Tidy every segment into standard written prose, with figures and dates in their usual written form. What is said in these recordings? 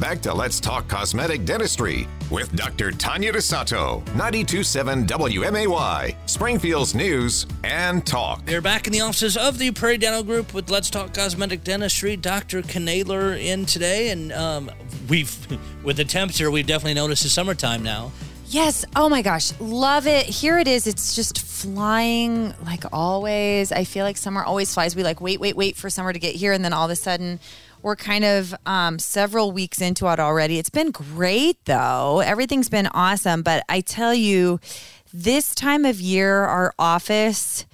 Back to Let's Talk Cosmetic Dentistry with Dr. Tanya DeSato, 92.7 WMAY, Springfield's News and Talk. We're back in the offices of the Prairie Dental Group with Let's Talk Cosmetic Dentistry. Dr. Kanaler in today, and with the temperature, we've definitely noticed it's summertime now. Yes. Oh my gosh. Love it. Here it is. It's just flying like always. I feel like summer always flies. We like wait for summer to get here. And then all of a sudden we're kind of several weeks into it already. It's been great though. Everything's been awesome. But I tell you, this time of year, our office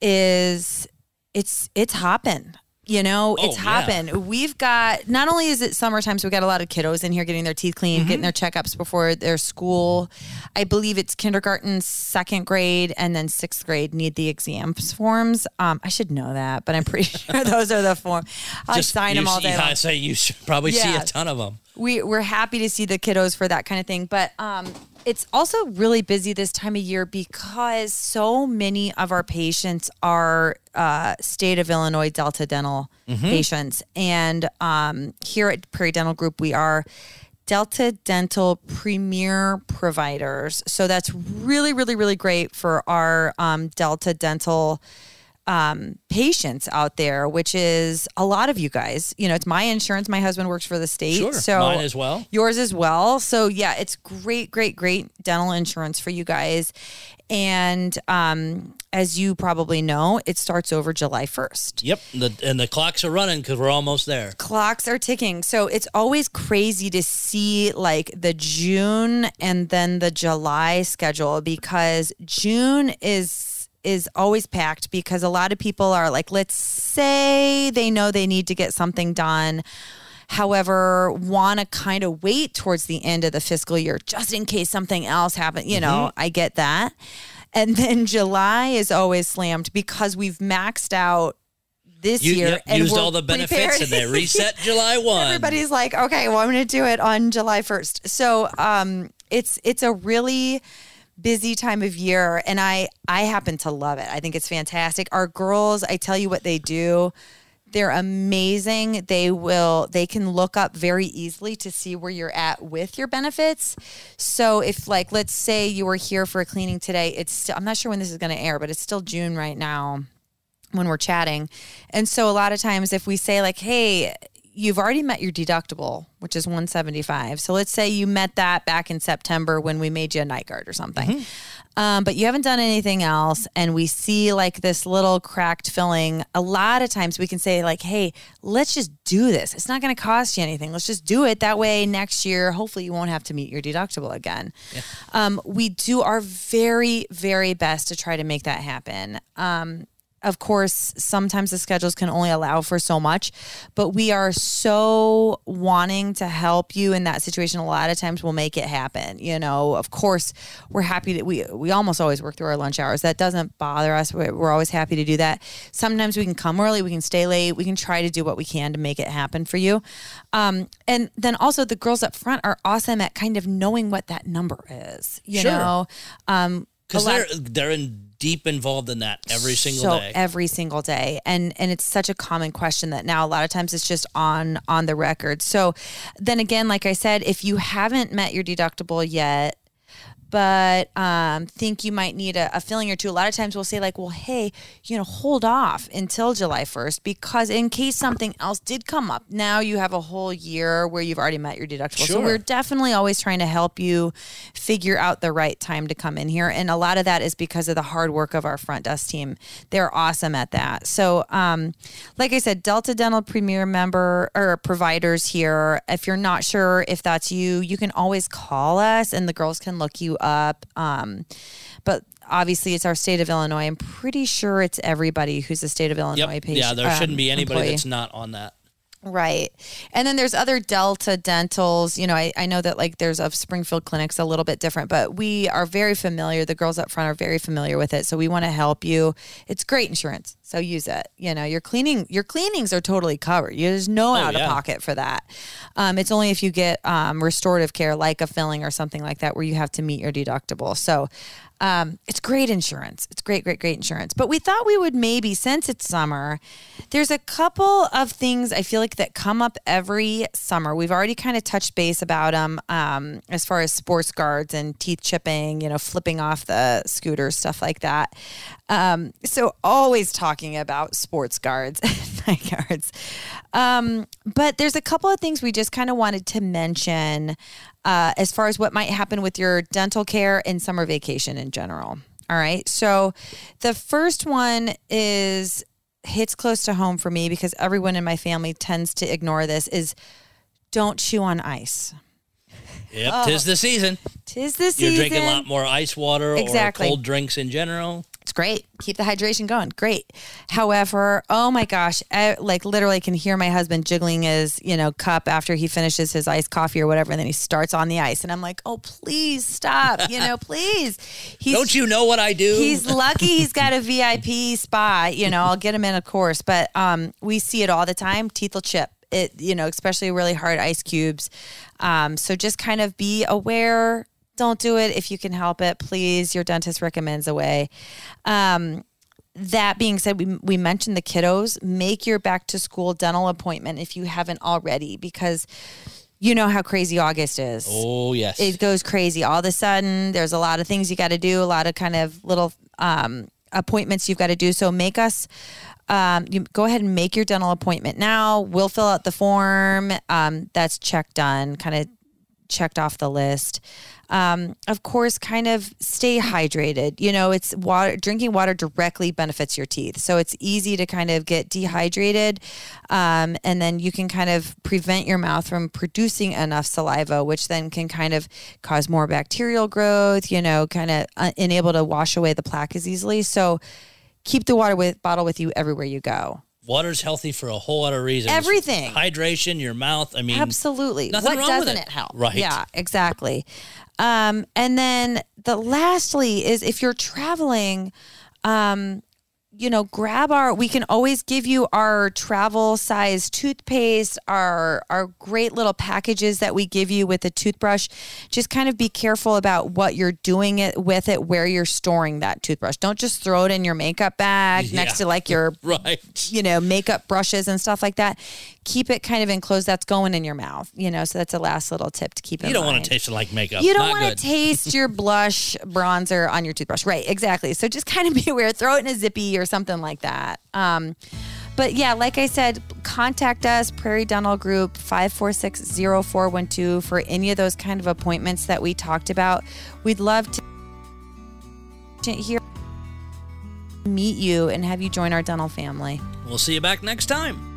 is, it's hopping. You know, it's hopping. Yeah. We've got, not only is it summertime, so we got a lot of kiddos in here getting their teeth cleaned, getting their checkups before their school. I believe it's kindergarten, second grade, and then sixth grade need the exams forms. I should know that, but I'm pretty sure those are the forms. I'll sign them all day. I say you should probably see a ton of them. We're happy to see the kiddos for that kind of thing, but it's also really busy this time of year because so many of our patients are State of Illinois Delta Dental patients. And here at Prairie Dental Group, we are Delta Dental premier providers. So that's really, really, really great for our Delta Dental patients out there, which is a lot of you guys. You know, it's my insurance. My husband works for the state. Sure. So mine as well. Yours as well. So yeah, it's great, great, great dental insurance for you guys. And as you probably know, it starts over July 1st. Yep. And the clocks are running because we're almost there. Clocks are ticking. So it's always crazy to see like the June and then the July schedule, because June is always packed because a lot of people are like, let's say they know they need to get something done. However, want to kind of wait towards the end of the fiscal year just in case something else happened. You know, I get that. And then July is always slammed because we've maxed out this year. Yep, and used all the benefits in there. Reset July 1. Everybody's like, okay, well, I'm going to do it on July 1st. So it's a really busy time of year, and I happen to love it. I think it's fantastic. Our girls, I tell you what they do. They're amazing. They can look up very easily to see where you're at with your benefits. So if like, let's say you were here for a cleaning today, I'm not sure when this is going to air, but it's still June right now when we're chatting. And so a lot of times if we say like, hey, you've already met your deductible, which is $175. So let's say you met that back in September when we made you a night guard or something. But you haven't done anything else. And we see like this little cracked filling. A lot of times we can say like, hey, let's just do this. It's not going to cost you anything. Let's just do it. That way next year, hopefully you won't have to meet your deductible again. Yeah. We do our very, very best to try to make that happen. Of course, sometimes the schedules can only allow for so much, but we are so wanting to help you in that situation. A lot of times we'll make it happen. You know, of course, we're happy that we almost always work through our lunch hours. That doesn't bother us. We're always happy to do that. Sometimes we can come early. We can stay late. We can try to do what we can to make it happen for you. And then also the girls up front are awesome at kind of knowing what that number is, you know. Because they're involved in that every single day. So every single day. And it's such a common question that now a lot of times it's just on the record. So then again, like I said, if you haven't met your deductible yet, but think you might need a filling or two, a lot of times we'll say like, well, hey, you know, hold off until July 1st because in case something else did come up, now you have a whole year where you've already met your deductible. Sure. So we're definitely always trying to help you figure out the right time to come in here. And a lot of that is because of the hard work of our front desk team. They're awesome at that. So like I said, Delta Dental Premier member or providers here. If you're not sure if that's you, you can always call us and the girls can look you up. But obviously it's our State of Illinois. I'm pretty sure it's everybody who's a State of Illinois patient. Yeah, there shouldn't be anybody employee that's not on that. Right. And then there's other Delta Dentals. You know, I know that like there's of Springfield clinics a little bit different, but we are very familiar. The girls up front are very familiar with it. So we want to help you. It's great insurance. So use it. You know, your cleanings are totally covered. There's no out of pocket for that. It's only if you get restorative care, like a filling or something like that, where you have to meet your deductible. So it's great insurance. It's great insurance. But we thought we would maybe, since it's summer, there's a couple of things I feel like that come up every summer. We've already kind of touched base about them as far as sports guards and teeth chipping, you know, flipping off the scooter, stuff like that. So always talking about sports guards and night guards. But there's a couple of things we just kind of wanted to mention as far as what might happen with your dental care and summer vacation in general. All right. So the first one hits close to home for me because everyone in my family tends to ignore this, is don't chew on ice. Yep, oh, tis the season. You're drinking a lot more ice water or cold drinks in general. It's great. Keep the hydration going. Great. However, oh my gosh, I literally can hear my husband jiggling his, you know, cup after he finishes his iced coffee or whatever. And then he starts on the ice and I'm like, oh, please stop, you know, please. Don't you know what I do? He's lucky he's got a VIP spot, you know, I'll get him in of course, but we see it all the time. Teeth will chip. It, you know, especially really hard ice cubes. So just kind of be aware. Don't do it if you can help it, please. Your dentist recommends a way. That being said, we mentioned the kiddos. Make your back to school dental appointment if you haven't already, because you know how crazy August is. Oh, yes. It goes crazy. All of a sudden, there's a lot of things you got to do, a lot of kind of little appointments you've got to do. So you go ahead and make your dental appointment now. We'll fill out the form. That's checked off the list. Of course, kind of stay hydrated. You know, it's water. Drinking water directly benefits your teeth. So it's easy to kind of get dehydrated. And then you can kind of prevent your mouth from producing enough saliva, which then can kind of cause more bacterial growth, you know, kind of unable to wash away the plaque as easily. So keep the water bottle with you everywhere you go. Water's healthy for a whole lot of reasons. Everything. Hydration, your mouth. I mean, absolutely. Nothing wrong with it. What doesn't it help? Right. Yeah, exactly. And then lastly is if you're traveling, you know, we can always give you our travel size toothpaste, our great little packages that we give you with a toothbrush. Just kind of be careful about what you're doing it with it, where you're storing that toothbrush. Don't just throw it in your makeup bag next to like your, you know, makeup brushes and stuff like that. Keep it kind of enclosed. That's going in your mouth, you know, so that's a last little tip to keep in mind. You don't want to taste it like makeup. You don't want to taste your blush bronzer on your toothbrush. Right, exactly. So just kind of be aware. Throw it in a zippy or something like that. But yeah, like I said, contact us, Prairie Dental Group, 546-0412 for any of those kind of appointments that we talked about. We'd love to meet you and have you join our dental family. We'll see you back next time.